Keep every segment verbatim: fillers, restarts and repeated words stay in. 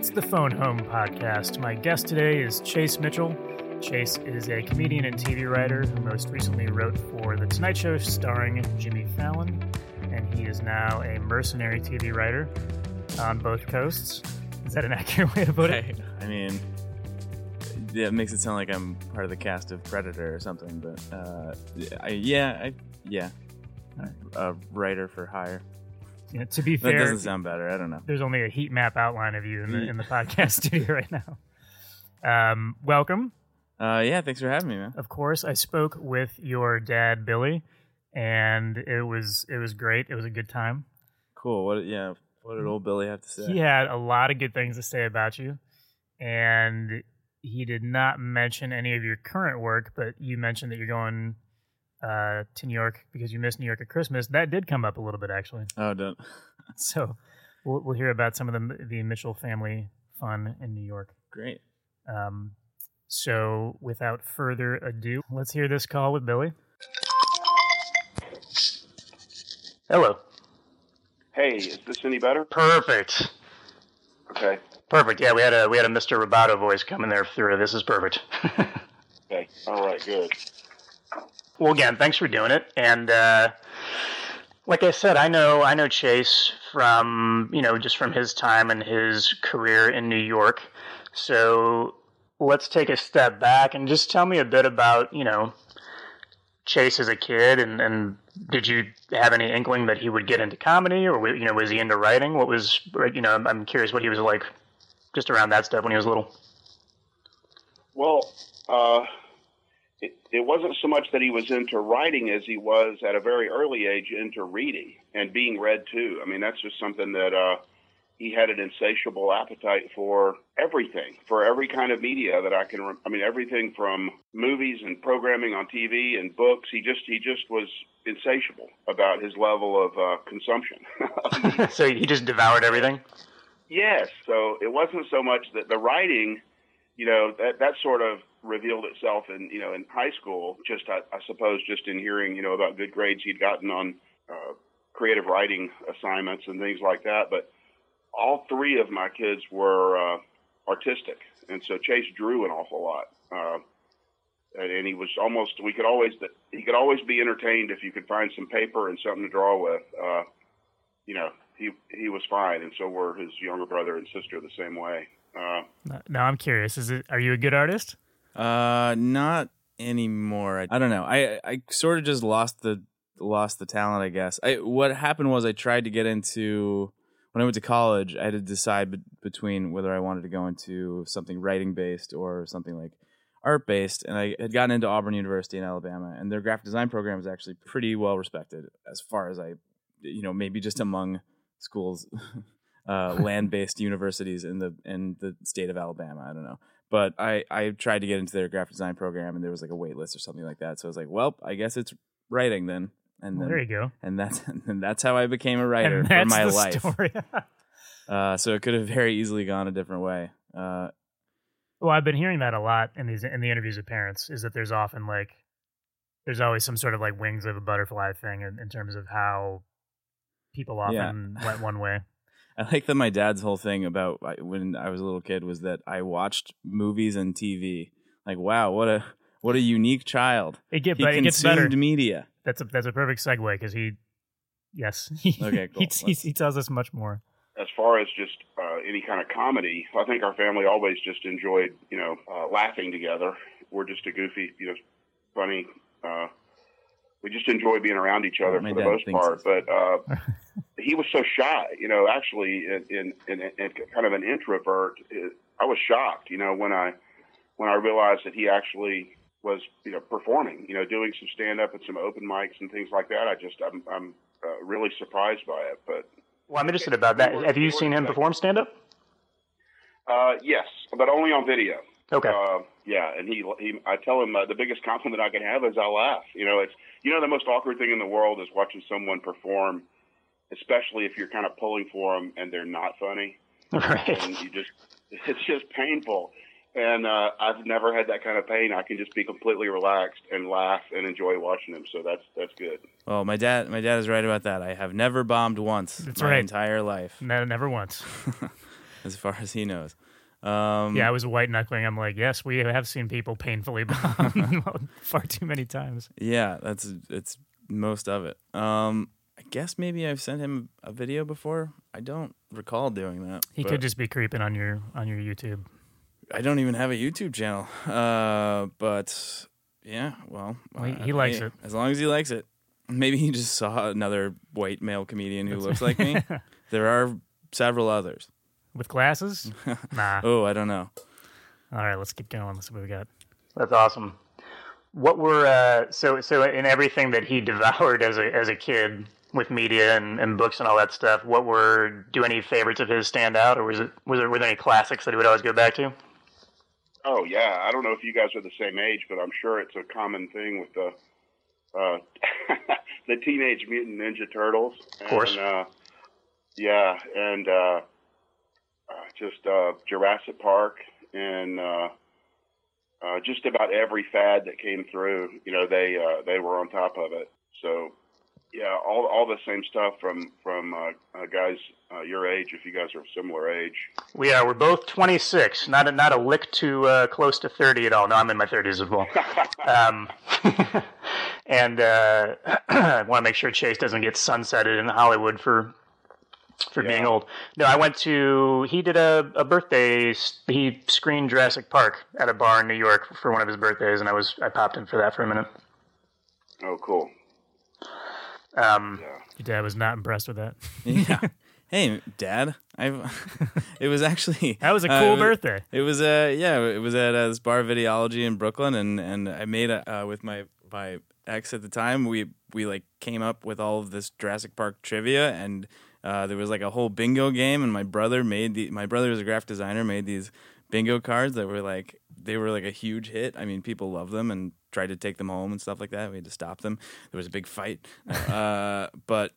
It's the Phone Home Podcast. My guest today is Chase Mitchell. Chase is a comedian and T V writer who most recently wrote for The Tonight Show starring Jimmy Fallon, and he is now a mercenary T V writer on both coasts. Is that an accurate way to put it? I, I mean, it makes it sound like I'm part of the cast of Predator or something, but uh, I, yeah, I, yeah, a writer for hire. Yeah, to be fair, that doesn't sound better. I don't know. There's only a heat map outline of you in the in the podcast studio right now. Um, welcome. Uh, yeah, thanks for having me, man. Of course, I spoke with your dad, Billy, and it was it was great. It was a good time. Cool. What? Yeah. What did old Billy have to say? He had a lot of good things to say about you, and he did not mention any of your current work, but you mentioned that you're going uh, to New York because you missed New York at Christmas. That did come up a little bit, actually. Oh, don't. So we'll, we'll hear about some of the, the Mitchell family fun in New York. Great. Um, so without further ado, let's hear this call with Billy. Hello. Hey, is this any better? Perfect. Okay. Perfect. Yeah, we had a we had a Mister Roboto voice coming there through. This is perfect. Okay. All right. Good. Well, again, thanks for doing it. And uh, like I said, I know I know Chase from you know just from his time and his career in New York. So let's take a step back and just tell me a bit about you know Chase as a kid and. and Did you have any inkling that he would get into comedy, or you know, was he into writing? What was you know? I'm curious what he was like, just around that stuff when he was little. Well, uh, it, it wasn't so much that he was into writing as he was at a very early age into reading and being read to. I mean, that's just something that uh, he had an insatiable appetite for everything, for every kind of media that I can. I mean, everything from movies and programming on T V and books. He just he just was. insatiable about his level of uh, consumption. So he just devoured everything? Yes. So it wasn't so much that the writing, you know, that, that sort of revealed itself in, you know, in high school, just, I, I suppose, just in hearing, you know, about good grades he'd gotten on uh, creative writing assignments and things like that. But all three of my kids were uh, artistic. And so Chase drew an awful lot. Uh, And he was almost, we could always, he could always be entertained if you could find some paper and something to draw with. Uh, you know, he he was fine, and so were his younger brother and sister the same way. Uh, now I'm curious, is it? Are you a good artist? Uh, not anymore. I, I don't know. I I sort of just lost the lost the talent, I guess. I what happened was I tried to get into when I went to college. I had to decide be- between whether I wanted to go into something writing based or something like. art-based, and I had gotten into Auburn University in Alabama, and their graphic design program is actually pretty well respected as far as I, you know, maybe just among schools, uh, land-based universities in the in the state of Alabama. I don't know, but I, I tried to get into their graphic design program, and there was like a wait list or something like that. So I was like, well, I guess it's writing then. And well, then, there you go. And that's and that's how I became a writer and for my the life. Story. uh, so it could have very easily gone a different way. Uh, Well, I've been hearing that a lot in these in the interviews with parents, is that there's often like, there's always some sort of like wings of a butterfly thing in, in terms of how people often yeah. went one way. I like that my dad's whole thing about when I was a little kid was that I watched movies and T V. Like, wow, what a what a unique child. It, get, he it gets better. He consumed media. That's a, that's a perfect segue because he, yes, he, okay, cool. he, he, he tells us much more. As far as just uh, any kind of comedy, I think our family always just enjoyed, you know, uh, laughing together. We're just a goofy, you know, funny. Uh, we just enjoy being around each other well, for the most part. So. But uh, he was so shy, you know, actually, in, in, in, in kind of an introvert. It, I was shocked, you know, when I when I realized that he actually was, you know, performing, you know, doing some stand up and some open mics and things like that. I just I'm I'm uh, really surprised by it, but. Well, I'm interested about that. Have you seen him perform stand-up? Uh, yes, but only on video. Okay. Uh, yeah, and he, he, I tell him uh, the biggest compliment I can have is I laugh. You know, it's you know the most awkward thing in the world is watching someone perform, especially if you're kind of pulling for them and they're not funny. Right. And you just, it's just painful. And uh, I've never had that kind of pain. I can just be completely relaxed and laugh and enjoy watching him. So that's that's good. Well, my dad, my dad is right about that. I have never bombed once. That's my right. entire life. No, never once. as far as he knows. Um, yeah, I was white knuckling. I'm like, yes, we have seen people painfully bombed far too many times. Yeah, that's it's most of it. Um, I guess maybe I've sent him a video before. I don't recall doing that. He could just be creeping on your on your YouTube. I don't even have a YouTube channel. Uh, but yeah, well, well he, he likes hey, it as long as he likes it. Maybe he just saw another white male comedian who looks like me. There are several others. With glasses? Nah. Oh, I don't know. All right, let's keep going. Let's see what we got. That's awesome. What were uh, so so in everything that he devoured as a as a kid with media and, and books and all that stuff? What were do any favorites of his stand out, or was it was there were there any classics that he would always go back to? Oh yeah, I don't know if you guys are the same age, but I'm sure it's a common thing with the uh, the Teenage Mutant Ninja Turtles. Of course. And, uh, yeah, and. Uh, Uh, just uh, Jurassic Park and uh, uh, just about every fad that came through, you know, they uh, they were on top of it. So, yeah, all all the same stuff from from uh, uh, guys uh, your age, if you guys are of similar age. We are. We're both twenty-six. Not a, not a lick too uh, close to thirty at all. No, I'm in my thirties as well. um, and uh, I want to make sure Chase doesn't get sunsetted in Hollywood for. For yeah. being old. No, I went to, he did a, a birthday, he screened Jurassic Park at a bar in New York for one of his birthdays, and I was, I popped in for that for a minute. Oh, cool. Um, yeah. Your dad was not impressed with that. Yeah. Hey, Dad, I, it was actually. That was a cool uh, birthday. It was, uh, yeah, it was at uh, this bar Videology in Brooklyn, and, and I made, a, uh, with my, my ex at the time, we, we like came up with all of this Jurassic Park trivia, and Uh, there was like a whole bingo game, and my brother made the. My brother is a graphic designer. Made these bingo cards that were like they were like a huge hit. I mean, people loved them and tried to take them home and stuff like that. We had to stop them. There was a big fight, uh, but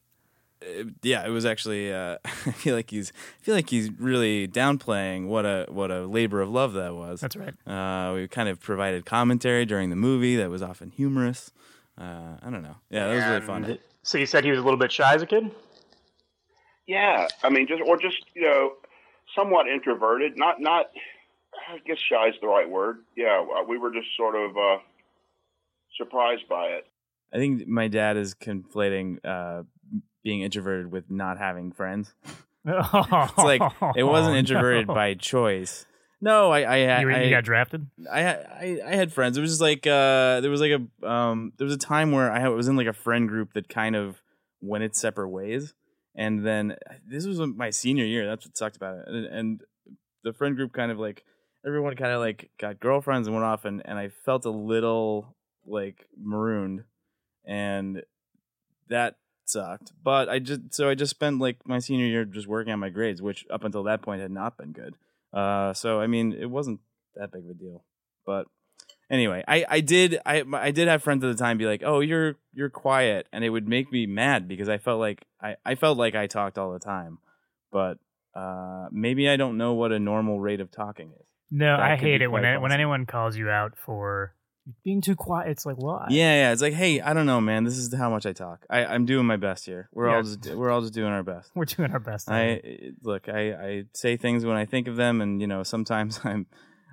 it, yeah, it was actually. Uh, I feel like he's. I feel like he's really downplaying what a what a labor of love that was. That's right. Uh, we kind of provided commentary during the movie that was often humorous. Uh, I don't know. Yeah, that was really fun. So you said he was a little bit shy as a kid? Yeah, I mean, just or just you know, somewhat introverted. Not, not. I guess shy is the right word. Yeah, we were just sort of uh, surprised by it. I think my dad is conflating uh, being introverted with not having friends. It's like it wasn't introverted no. by choice. No, I, I, you, I, you got drafted. I, I, I had friends. It was just like uh, there was like a um, there was a time where I was in like a friend group that kind of went its separate ways. And then this was my senior year. That's what sucked about it. And, and the friend group kind of like everyone kind of like got girlfriends and went off. And, and I felt a little like marooned, and that sucked. But I just so I just spent like my senior year just working on my grades, which up until that point had not been good. Uh, so I mean, it wasn't that big of a deal. But anyway, I, I did I I did have friends at the time be like, oh, you're you're quiet, and it would make me mad because I felt like I, I felt like I talked all the time, but uh, maybe I don't know what a normal rate of talking is. No, that I hate it when I, when anyone calls you out for being too quiet. It's like, why? Yeah, yeah. It's like, hey, I don't know, man. This is how much I talk. I, I'm doing my best here. We're yeah. all just we're all just doing our best. We're doing our best. I man. look, I, I say things when I think of them, and you know, sometimes I'm.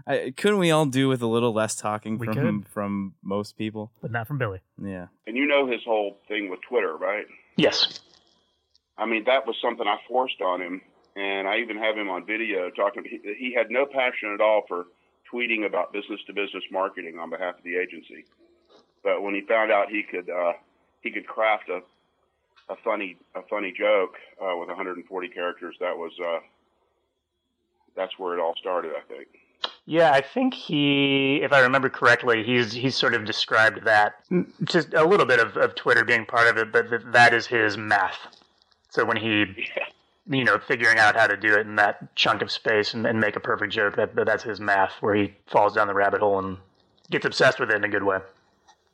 I, couldn't we all do with a little less talking we from could. from most people? But not from Billy. Yeah. And you know his whole thing with Twitter, right? Yes. I mean, that was something I forced on him, and I even have him on video talking. He, he had no passion at all for tweeting about business-to-business marketing on behalf of the agency. But when he found out he could uh, he could craft a a funny a funny joke uh, with one hundred forty characters, that was uh, that's where it all started, I think. Yeah, I think he, if I remember correctly, he's he's sort of described that, just a little bit of, of Twitter being part of it, but th- that is his math. So when he, yeah. you know, figuring out how to do it in that chunk of space and, and make a perfect joke, that that's his math, where he falls down the rabbit hole and gets obsessed with it in a good way.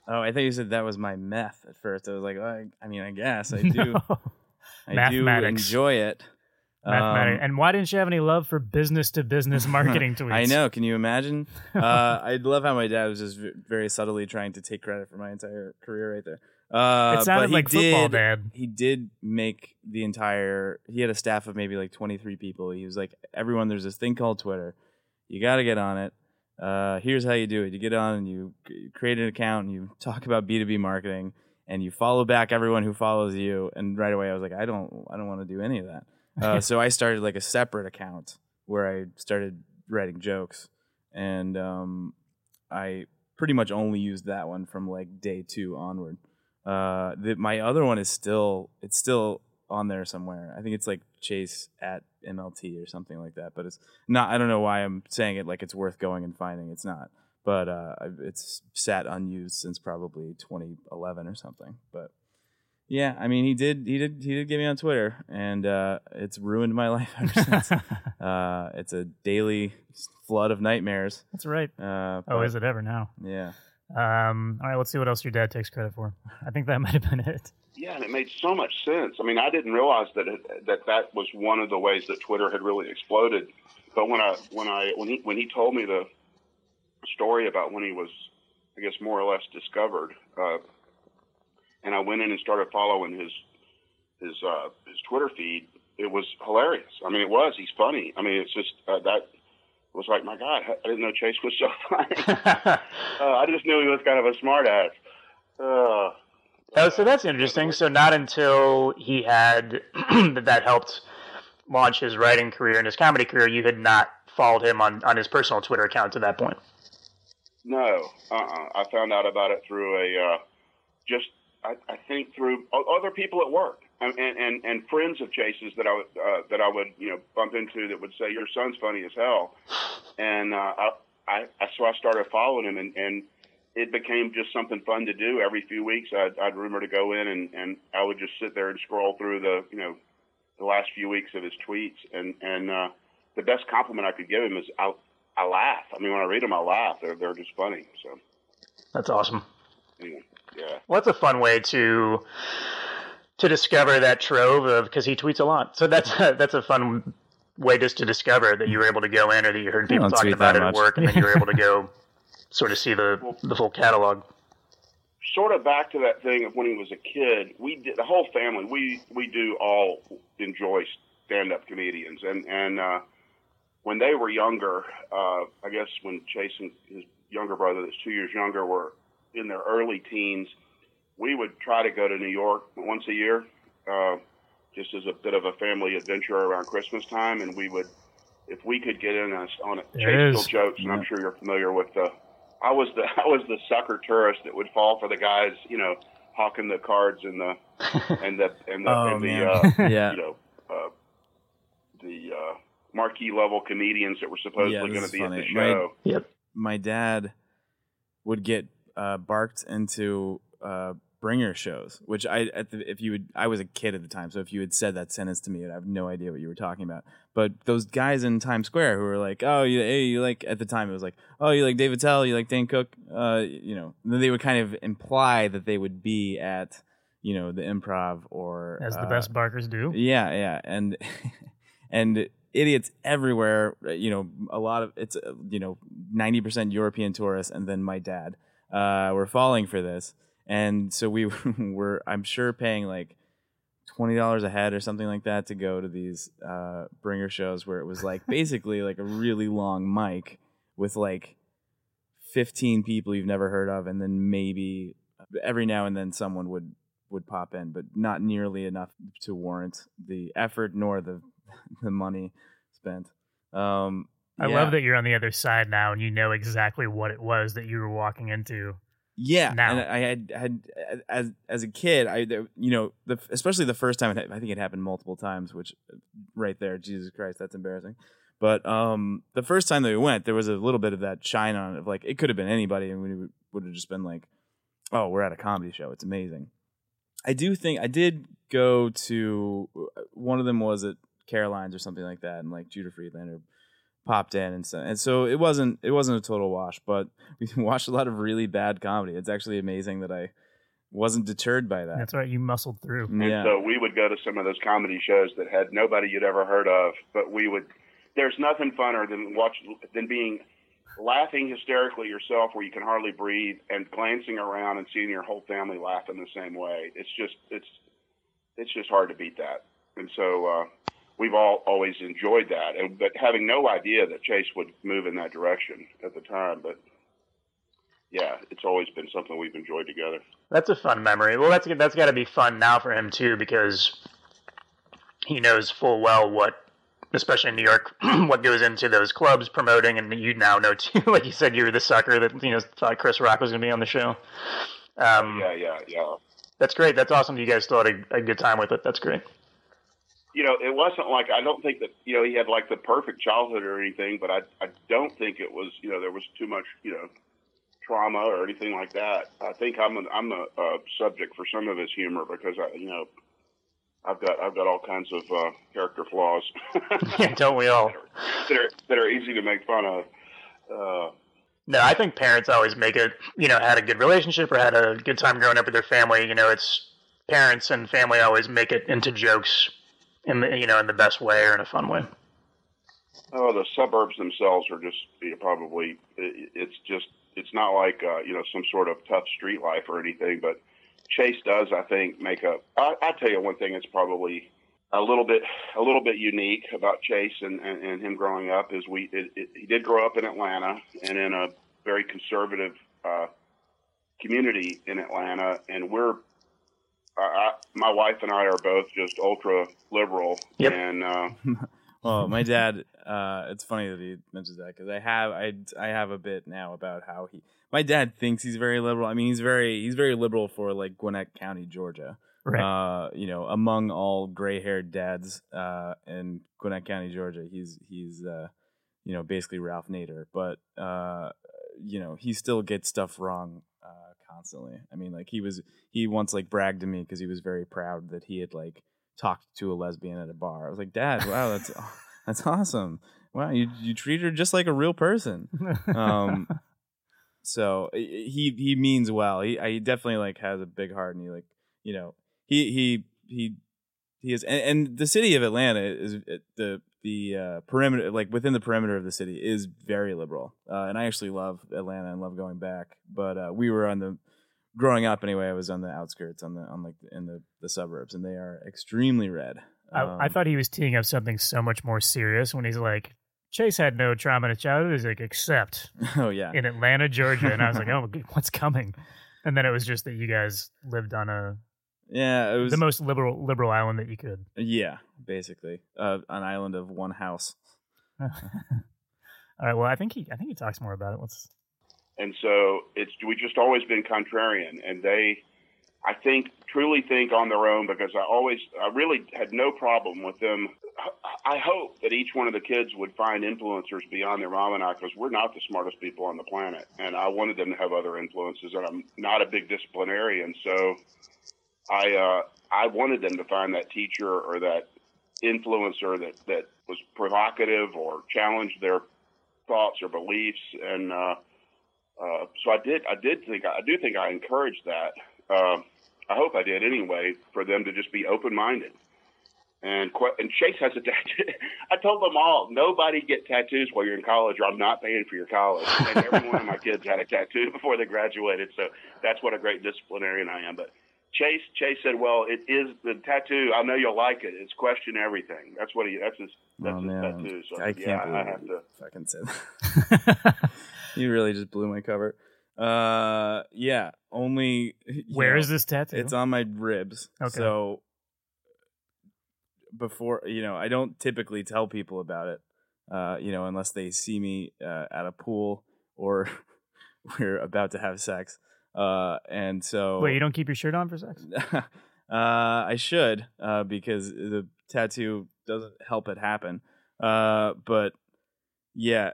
Oh, I thought you said that was my meth at first. I was like, well, I, I mean, I guess I do, no. I do enjoy it. Um, and why didn't you have any love for business-to-business marketing tweets? I know. Can you imagine? Uh, I love how my dad was just v- very subtly trying to take credit for my entire career right there. Uh, it sounded like did, football, man. He did make the entire... He had a staff of maybe like twenty-three people. He was like, everyone, there's this thing called Twitter. You got to get on it. Uh, here's how you do it. You get on and you create an account and you talk about B two B marketing and you follow back everyone who follows you. And right away I was like, I don't I don't want to do any of that. Uh, so I started like a separate account where I started writing jokes. And um, I pretty much only used that one from like day two onward. Uh, the, my other one is still, it's still on there somewhere. I think it's like Chase at M L T or something like that, but it's not, I don't know why I'm saying it like it's worth going and finding. It's not, but, uh, it's sat unused since probably twenty eleven or something, but yeah, I mean, he did, he did, he did get me on Twitter and, uh, it's ruined my life ever since. uh, it's a daily flood of nightmares. That's right. Uh, but, oh, is it ever now? Yeah. Um, all right, let's see what else your dad takes credit for. I think that might have been it. Yeah, and it made so much sense. I mean, I didn't realize that it, that that was one of the ways that Twitter had really exploded. But when I when I when he when he told me the story about when he was, I guess, more or less discovered, uh, and I went in and started following his his uh, his Twitter feed, it was hilarious. I mean, it was. He's funny. I mean, it's just uh, that. Was like, my God, I didn't know Chase was so funny. uh, I just knew he was kind of a smart ass. Uh, oh, so that's interesting. So not until he had that, that helped launch his writing career and his comedy career, you had not followed him on, on his personal Twitter account to that point. No, uh-uh. I found out about it through a, uh, just, I, I think through other people at work. And, and and friends of Chase's that I would uh, that I would you know bump into that would say your son's funny as hell, and uh, I, I so I started following him and, and it became just something fun to do. Every few weeks I'd, I'd rumor to go in and, and I would just sit there and scroll through the you know the last few weeks of his tweets and and uh, the best compliment I could give him is I I laugh. I mean when I read them I laugh. They're they're just funny. So that's awesome. Anyway, yeah. Well, that's a fun way to. To discover that trove of, because he tweets a lot. So that's a, that's a fun way just to discover that you were able to go in or that you heard people talking about it much. At work and then you were able to go sort of see the, well, the full catalog. Sort of back to that thing of when he was a kid, we did, the whole family, we, we do all enjoy stand-up comedians. And, and uh, when they were younger, uh, I guess when Chase and his younger brother that's two years younger were in their early teens, we would try to go to New York once a year, uh, just as a bit of a family adventure around Christmas time. And we would, if we could get in on, on it, Chase still jokes, and yeah. I'm sure you're familiar with the, I was the, I was the sucker tourist that would fall for the guys, you know, hawking the cards and the, and the, and the, oh, and the uh, yeah. you know, uh, the uh, marquee level comedians that were supposedly yeah, going to be funny. At the show. My, yep. My dad would get uh, barked into uh, bringer shows, which I, at the, if you would, I was a kid at the time. So if you had said that sentence to me, I'd have no idea what you were talking about, but those guys in Times Square who were like, oh, you, hey, you like, at the time it was like, oh, you like Dave Attell, you like Dane Cook, uh, you know, they would kind of imply that they would be at, you know, the Improv or, as the uh, best barkers do. Yeah. Yeah. And, and idiots everywhere, you know, a lot of it's, you know, ninety percent European tourists. And then my dad, uh, were falling for this. And so we were, I'm sure, paying like twenty dollars a head or something like that to go to these uh, bringer shows where it was like basically like a really long mic with like fifteen people you've never heard of. And then maybe every now and then someone would, would pop in, but not nearly enough to warrant the effort nor the, the money spent. Um, I yeah. love that you're on the other side now and you know exactly what it was that you were walking into. Yeah, now. And I had had as as a kid, I you know, the, especially the first time. It, I think it happened multiple times, which right there, Jesus Christ, that's embarrassing. But um, the first time that we went, there was a little bit of that shine on it, of like it could have been anybody, and we would, would have just been like, "Oh, we're at a comedy show. It's amazing." I do think I did go to one of them was at Caroline's or something like that, and like Judah Friedlander popped in and so and so it wasn't it wasn't a total wash, but we watched a lot of really bad comedy. It's actually amazing that I wasn't deterred by that. That's right, you muscled through. And yeah. So we would go to some of those comedy shows that had nobody you'd ever heard of, but we would. There's nothing funner than watch than being laughing hysterically yourself where you can hardly breathe, and glancing around and seeing your whole family laugh in the same way. It's just, it's, it's just hard to beat that. And so, uh, we've all always enjoyed that. And, but having no idea that Chase would move in that direction at the time, but yeah, it's always been something we've enjoyed together. That's a fun memory. Well, that's, that's gotta be fun now for him too, because he knows full well what, especially in New York, what goes into those clubs promoting, and you now know too, like you said, you were the sucker that, you know, thought Chris Rock was going to be on the show. Um, yeah, yeah, yeah. That's great. That's awesome. You guys still had a, a good time with it. That's great. You know, it wasn't like, I don't think that, you know, he had like the perfect childhood or anything, but I, I don't think it was, you know, there was too much, you know, trauma or anything like that. I think I'm an, I'm a, a subject for some of his humor because I, you know, I've got I've got all kinds of uh, character flaws. Yeah, don't we all? that, are, that are that are easy to make fun of. Uh, no, I think parents always make it. You know, had a good relationship or had a good time growing up with their family. You know, it's parents and family always make it into jokes, in the, you know, in the best way or in a fun way. Oh, the suburbs themselves are just, you know, probably it, it's just it's not like uh, you know, some sort of tough street life or anything, but Chase does, I think, make a. I, I tell you one thing that's probably a little bit, a little bit unique about Chase and, and, and him growing up is we. It, it, he did grow up in Atlanta and in a very conservative uh, community in Atlanta, and we're. Uh, I, my wife and I are both just ultra liberal. Yep. And uh, well, my dad. Uh, it's funny that he mentions that because I have I I have a bit now about how he. My dad thinks he's very liberal. I mean, he's very he's very liberal for like Gwinnett County, Georgia. Right. Uh, you know, among all gray-haired dads uh, in Gwinnett County, Georgia, he's he's uh, you know, basically Ralph Nader. But uh, you know, he still gets stuff wrong uh, constantly. I mean, like he was he once like bragged to me because he was very proud that he had like talked to a lesbian at a bar. I was like, Dad, wow, that's that's awesome. Wow, you you treat her just like a real person. Um, So he he means well. He I, he definitely like has a big heart, and he like you know he he he he is. And, and the city of Atlanta is the the uh, perimeter, like within the perimeter of the city, is very liberal. Uh, and I actually love Atlanta and love going back. But uh, we were on the growing up anyway. I was on the outskirts, on the on like in the, the suburbs, and they are extremely red. Um, I, I thought he was teeing up something so much more serious when he's like, Chase had no trauma in his childhood, was like, except oh, yeah. in Atlanta, Georgia. And I was like, oh, what's coming? And then it was just that you guys lived on a yeah, it was the most liberal liberal island that you could. Yeah, basically. Uh, an island of one house. All right, well, I think he I think he talks more about it. Let's... And so it's we've just always been contrarian. And they, I think, truly think on their own because I always, I really had no problem with them. I hope that each one of the kids would find influencers beyond their mom and I, because we're not the smartest people on the planet. And I wanted them to have other influences, and I'm not a big disciplinarian. So I, uh, I wanted them to find that teacher or that influencer that, that was provocative or challenged their thoughts or beliefs. And, uh, uh, so I did, I did think, I do think I encouraged that, um, uh, I hope I did anyway, for them to just be open-minded. And and Chase has a tattoo. I told them all, nobody get tattoos while you're in college, or I'm not paying for your college. And every one of my kids had a tattoo before they graduated, so that's what a great disciplinarian I am. But Chase Chase said, well, it is the tattoo. I know you'll like it. It's question everything. That's what he. That's his, that's oh, his tattoo. So I can't yeah, believe I have to fucking say that. You really just blew my cover. Uh, yeah, only... Where know, is this tattoo? It's on my ribs. Okay. So, before, you know, I don't typically tell people about it, uh, you know, unless they see me uh, at a pool or we're about to have sex. Uh, and so... Wait, you don't keep your shirt on for sex? uh, I should, uh, because the tattoo doesn't help it happen. Uh, but, yeah...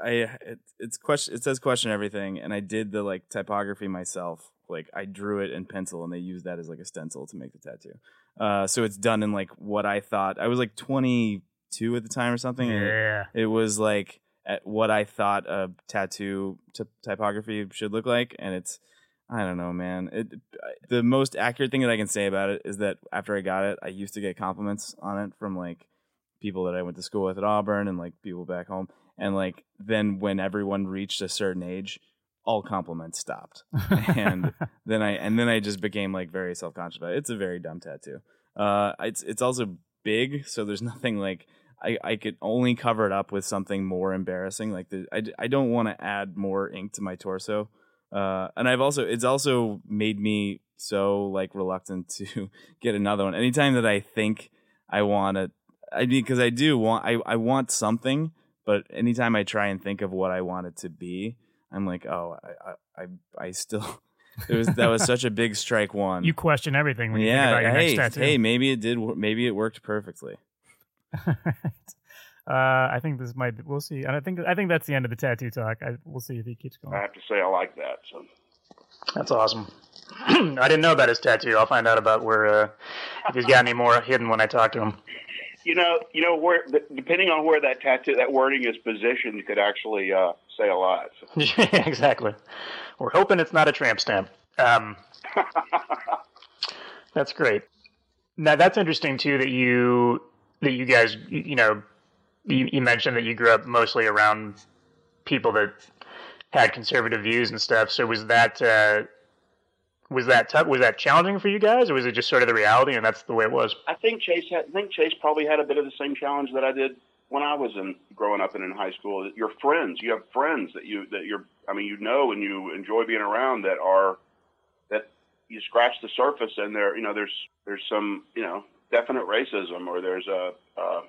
I it, it's question it says question everything, and I did the like typography myself. Like I drew it in pencil, and they used that as like a stencil to make the tattoo. Uh, so it's done in like what I thought. I was like twenty-two at the time or something. Yeah. It, it was like at what I thought a tattoo t- typography should look like, and it's I don't know, man. It the most accurate thing that I can say about it is that after I got it, I used to get compliments on it from like people that I went to school with at Auburn and like people back home. And like then when everyone reached a certain age, all compliments stopped. And then I and then I just became like very self-conscious about it. It's a very dumb tattoo. Uh, it's it's also big, so there's nothing like I, I could only cover it up with something more embarrassing. Like the, I I don't want to add more ink to my torso. Uh, and I've also it's also made me so like reluctant to get another one. Anytime that I think I want to, I mean, because I do want I, I want something. But anytime I try and think of what I want it to be, I'm like, oh, I, I, I still, it was that was such a big strike one. You question everything when you yeah, think about your hey, next tattoo. Hey, maybe it did, maybe it worked perfectly. All right. uh, I think this might. Be, we'll see. And I think I think that's the end of the tattoo talk. I, we'll see if he keeps going. I have to say, I like that. So. That's awesome. I didn't know about his tattoo. I'll find out about where uh, if he's got any more hidden when I talk to him. You know, you know where depending on where that tattoo, that wording is positioned, could actually uh, say a lot. Yeah, exactly. We're hoping it's not a tramp stamp. Um, that's great. Now that's interesting too that you that you guys you know you, you mentioned that you grew up mostly around people that had conservative views and stuff. So was that uh, Was that tough? Was that challenging for you guys, or was it just sort of the reality, and that's the way it was? I think Chase had, I think Chase probably had a bit of the same challenge that I did when I was in growing up and in high school. Your friends, you have friends that you that you're, I mean, you know, and you enjoy being around that are that you scratch the surface, and there, you know, there's there's some, you know, definite racism, or there's a, uh,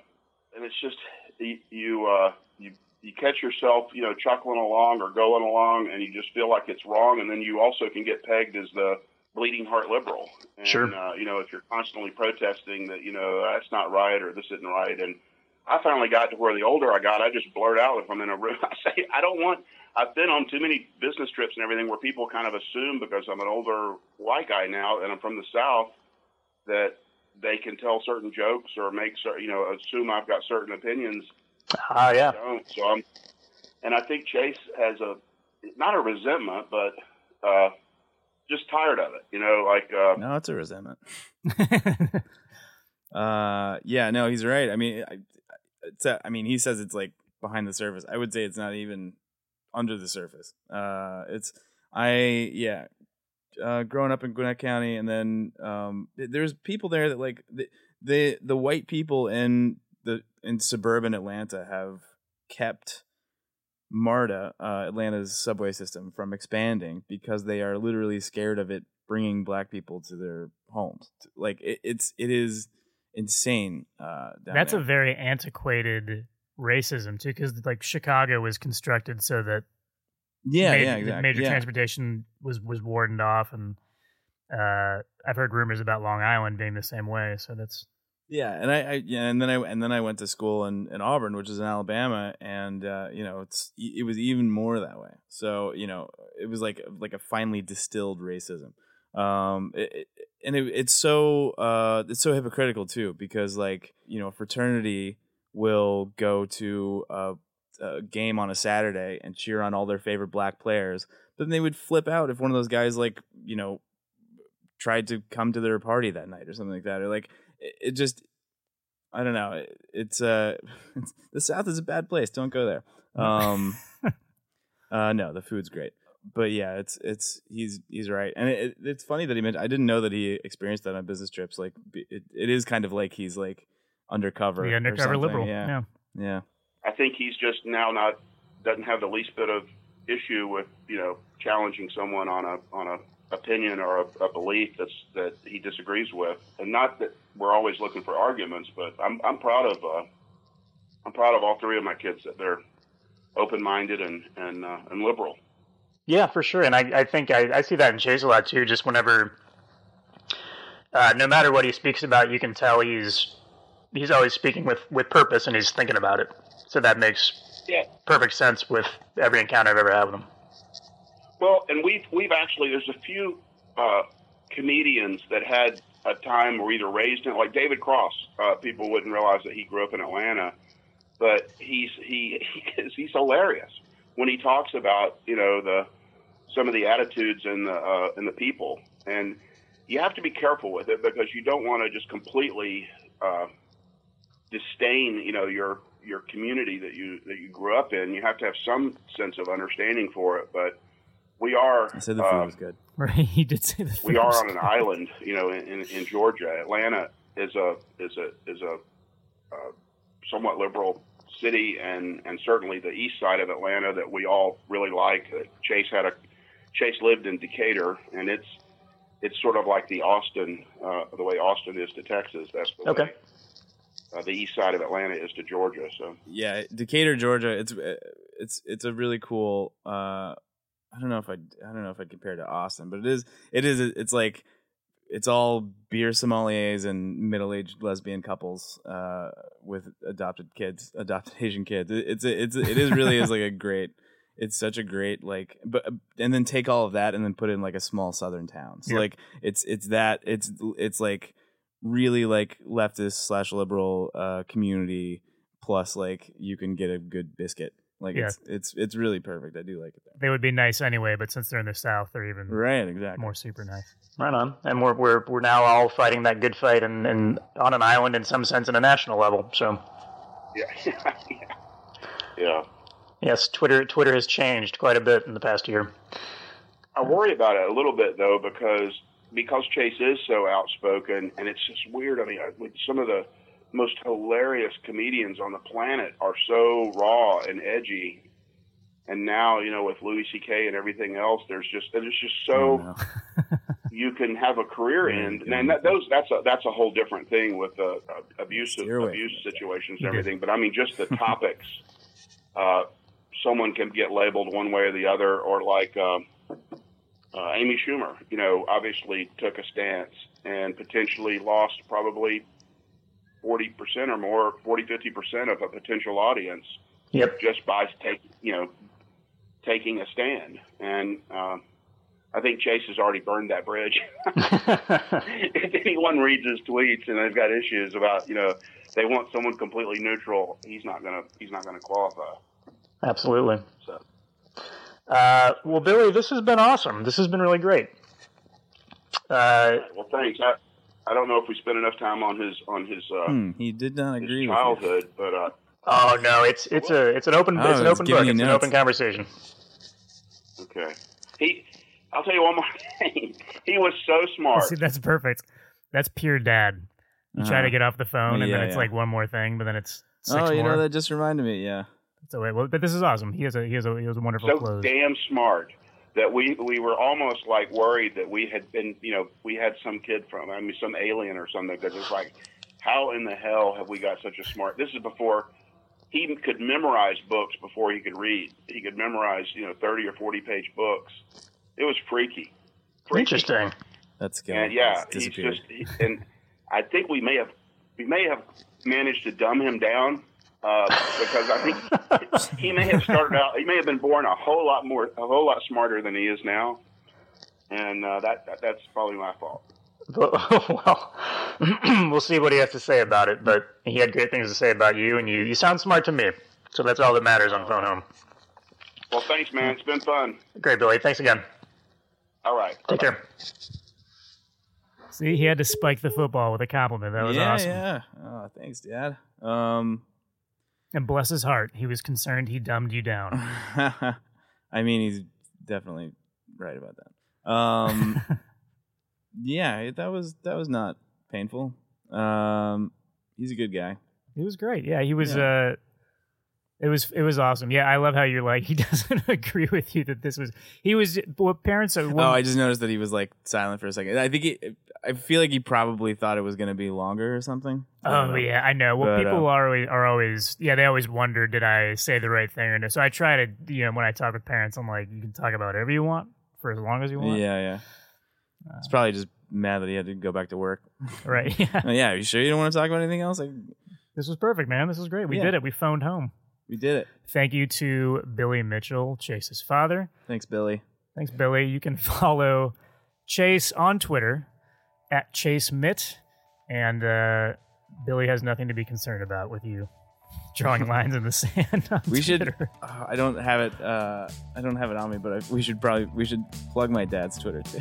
and it's just you you, uh, you you catch yourself, you know, chuckling along or going along, and you just feel like it's wrong. And then you also can get pegged as the bleeding heart liberal. And, sure. Uh, you know, if you're constantly protesting that, you know, that's not right or this isn't right. And I finally got to where the older I got, I just blurt out if I'm in a room. I say, I don't want, I've been on too many business trips and everything where people kind of assume because I'm an older white guy now and I'm from the South that they can tell certain jokes or make certain, you know, assume I've got certain opinions. Ah, uh, yeah. So I'm, and I think Chase has a, not a resentment, but uh, just tired of it. You know, like. Uh, no, it's a resentment. uh, yeah, no, he's right. I mean, I, it's a, I mean, he says it's like behind the surface. I would say it's not even under the surface. Uh, it's I yeah, uh, growing up in Gwinnett County, and then um, there's people there that like the the, the white people in. The in suburban Atlanta have kept MARTA, uh, Atlanta's subway system, from expanding because they are literally scared of it bringing black people to their homes. Like it, it's it is insane. Uh, down That's there. A very antiquated racism too, because like Chicago was constructed so that yeah, major, yeah, exactly. major yeah. transportation was was wardened off, and uh, I've heard rumors about Long Island being the same way. So that's. Yeah, and I, I yeah, and then I and then I went to school in, in Auburn, which is in Alabama, and uh, you know it's it was even more that way. So you know it was like like a finely distilled racism, um, it, it, and it, it's so uh, it's so hypocritical too because like you know a fraternity will go to a, a game on a Saturday and cheer on all their favorite black players, but then they would flip out if one of those guys like you know tried to come to their party that night or something like that or like. It just, I don't know. It, it's uh, it's, the South is a bad place. Don't go there. Um, uh, no, the food's great, but yeah, it's it's he's he's right, and it, it, it's funny that he mentioned. I didn't know that he experienced that on business trips. Like it, it is kind of like he's like undercover, the undercover liberal. Yeah. yeah, yeah. I think he's just now not doesn't have the least bit of issue with you know challenging someone on a on a. opinion or a, a belief that's that he disagrees with, and not that we're always looking for arguments, but I'm I'm proud of uh, I'm proud of all three of my kids that they're open-minded and and uh, and liberal. Yeah, for sure, and I I think I, I see that in Chase a lot too. Just whenever, uh, no matter what he speaks about, you can tell he's he's always speaking with with purpose and he's thinking about it. So that makes yeah. perfect sense with every encounter I've ever had with him. Well, and we've, we've actually, there's a few uh, comedians that had a time where either raised in, like David Cross, uh, people wouldn't realize that he grew up in Atlanta, but he's, he, he he's hilarious when he talks about, you know, the, some of the attitudes and the, uh, and the people. And you have to be careful with it because you don't want to just completely uh, dis- sustain, you know, your your community that you that you grew up in. You have to have some sense of understanding for it. But we are. I said the food uh, was good. Right, he did say the food. We are on an good. island, you know, in, in, in Georgia. Atlanta is a is a is a uh, somewhat liberal city, and and certainly the east side of Atlanta that we all really like. Chase had a Chase lived in Decatur, and it's it's sort of like the Austin, uh, the way Austin is to Texas. That's the okay. way uh, the east side of Atlanta is to Georgia. So yeah, Decatur, Georgia. It's it's it's a really cool. Uh, I don't know if I I don't know if I compare it to Austin, but it is it is it's like it's all beer sommeliers and middle-aged lesbian couples uh, with adopted kids, adopted Asian kids. It, it's it's it is really is like a great. It's such a great like, but and then take all of that and then put it in like a small southern town. So yeah. like it's it's that it's it's like really like leftist slash liberal uh, community plus like you can get a good biscuit. Like yeah. it's it's it's really perfect. I do like it there. They would be nice anyway, but since they're in the South, they're even right, exactly. more super nice. Right on. And we're we're we're now all fighting that good fight and, and on an island in some sense on a national level. So yeah, yeah, yeah. Yes, Twitter Twitter has changed quite a bit in the past year. I worry about it a little bit though, because because Chase is so outspoken, and it's just weird. I mean, some of the most hilarious comedians on the planet are so raw and edgy, and now you know with Louis C K and everything else, there's just there's just so you can have a career end, and that, those that's a that's a whole different thing with uh, abusive abuse situations and everything. But I mean, just the topics. Uh, Someone can get labeled one way or the other, or like um, uh, Amy Schumer, you know, obviously took a stance and potentially lost probably forty percent or more, forty, fifty percent of a potential audience yep. just by taking, you know, taking a stand. And uh, I think Chase has already burned that bridge. If anyone reads his tweets and they've got issues about, you know, they want someone completely neutral, he's not gonna, he's not gonna qualify. Absolutely. So. Uh, well, Billy, this has been awesome. This has been really great. Uh, well, thanks. I, I don't know if we spent enough time on his on his. Uh, hmm, he did not agree. His childhood, with but. Uh, oh no! It's it's well, a it's an open oh, it's an open book. It's notes. An open conversation. Okay. He, I'll tell you one more thing. He was so smart. See, that's perfect. That's pure dad. You uh-huh. try to get off the phone, yeah, and then it's yeah. like one more thing, but then it's. Six oh, you more. know that just reminded me. Yeah. So wait, well, but this is awesome. He has a he has a he has a wonderful. So clothes. damn smart that we we were almost like worried that we had been you know we had some kid from I mean some alien or something, because it's like, how in the hell have we got such a smart? This is before he could memorize books before he could read. He could memorize you know thirty or forty page books. It was freaky. freaky. Interesting. That's good. And yeah, he's just he, and I think we may have we may have managed to dumb him down. Uh, because I think he may have started out, he may have been born a whole lot more, a whole lot smarter than he is now, and uh, that, that that's probably my fault. But, well, we'll see what he has to say about it. But he had great things to say about you, and you, you sound smart to me. So that's all that matters on Phone Home. Well, thanks, man. It's been fun. Great, Billy. Thanks again. All right. Take care. See, he had to spike the football with a compliment. That was yeah, awesome. Yeah. Oh, thanks, Dad. Um. And bless his heart, he was concerned he dumbed you down. I mean, he's definitely right about that. Um, yeah, that was that was not painful. Um, he's a good guy. He was great. Yeah, he was. Yeah. Uh, it was it was awesome. Yeah, I love how you're like he doesn't agree with you that this was he was what parents are. Well, oh, I just noticed that he was like silent for a second. I think he. I feel like he probably thought it was going to be longer or something. Oh, yeah, I know. Well, but, people uh, are, always, are always, yeah, they always wonder, did I say the right thing or no? So I try to, you know, when I talk with parents, I'm like, you can talk about whatever you want for as long as you want. Yeah, yeah. Uh, it's probably just mad that he had to go back to work. Right, yeah. Yeah, are you sure you don't want to talk about anything else? Like, this was perfect, man. This was great. We yeah. did it. We phoned home. We did it. Thank you to Billy Mitchell, Chase's father. Thanks, Billy. Thanks, Billy. You can follow Chase on Twitter. At Chase Mitt, and uh, Billy has nothing to be concerned about with you drawing lines in the sand. On we Twitter. should. Uh, I don't have it. Uh, I don't have it on me, but I, we should probably we should plug my dad's Twitter too.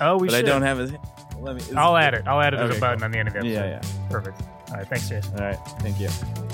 Oh, we but should. But I don't have his. Let me. I'll add it. I'll add it okay, as a button cool. on the end of the episode. Yeah, yeah. Perfect. All right. Thanks, Jason. All right. Thank you.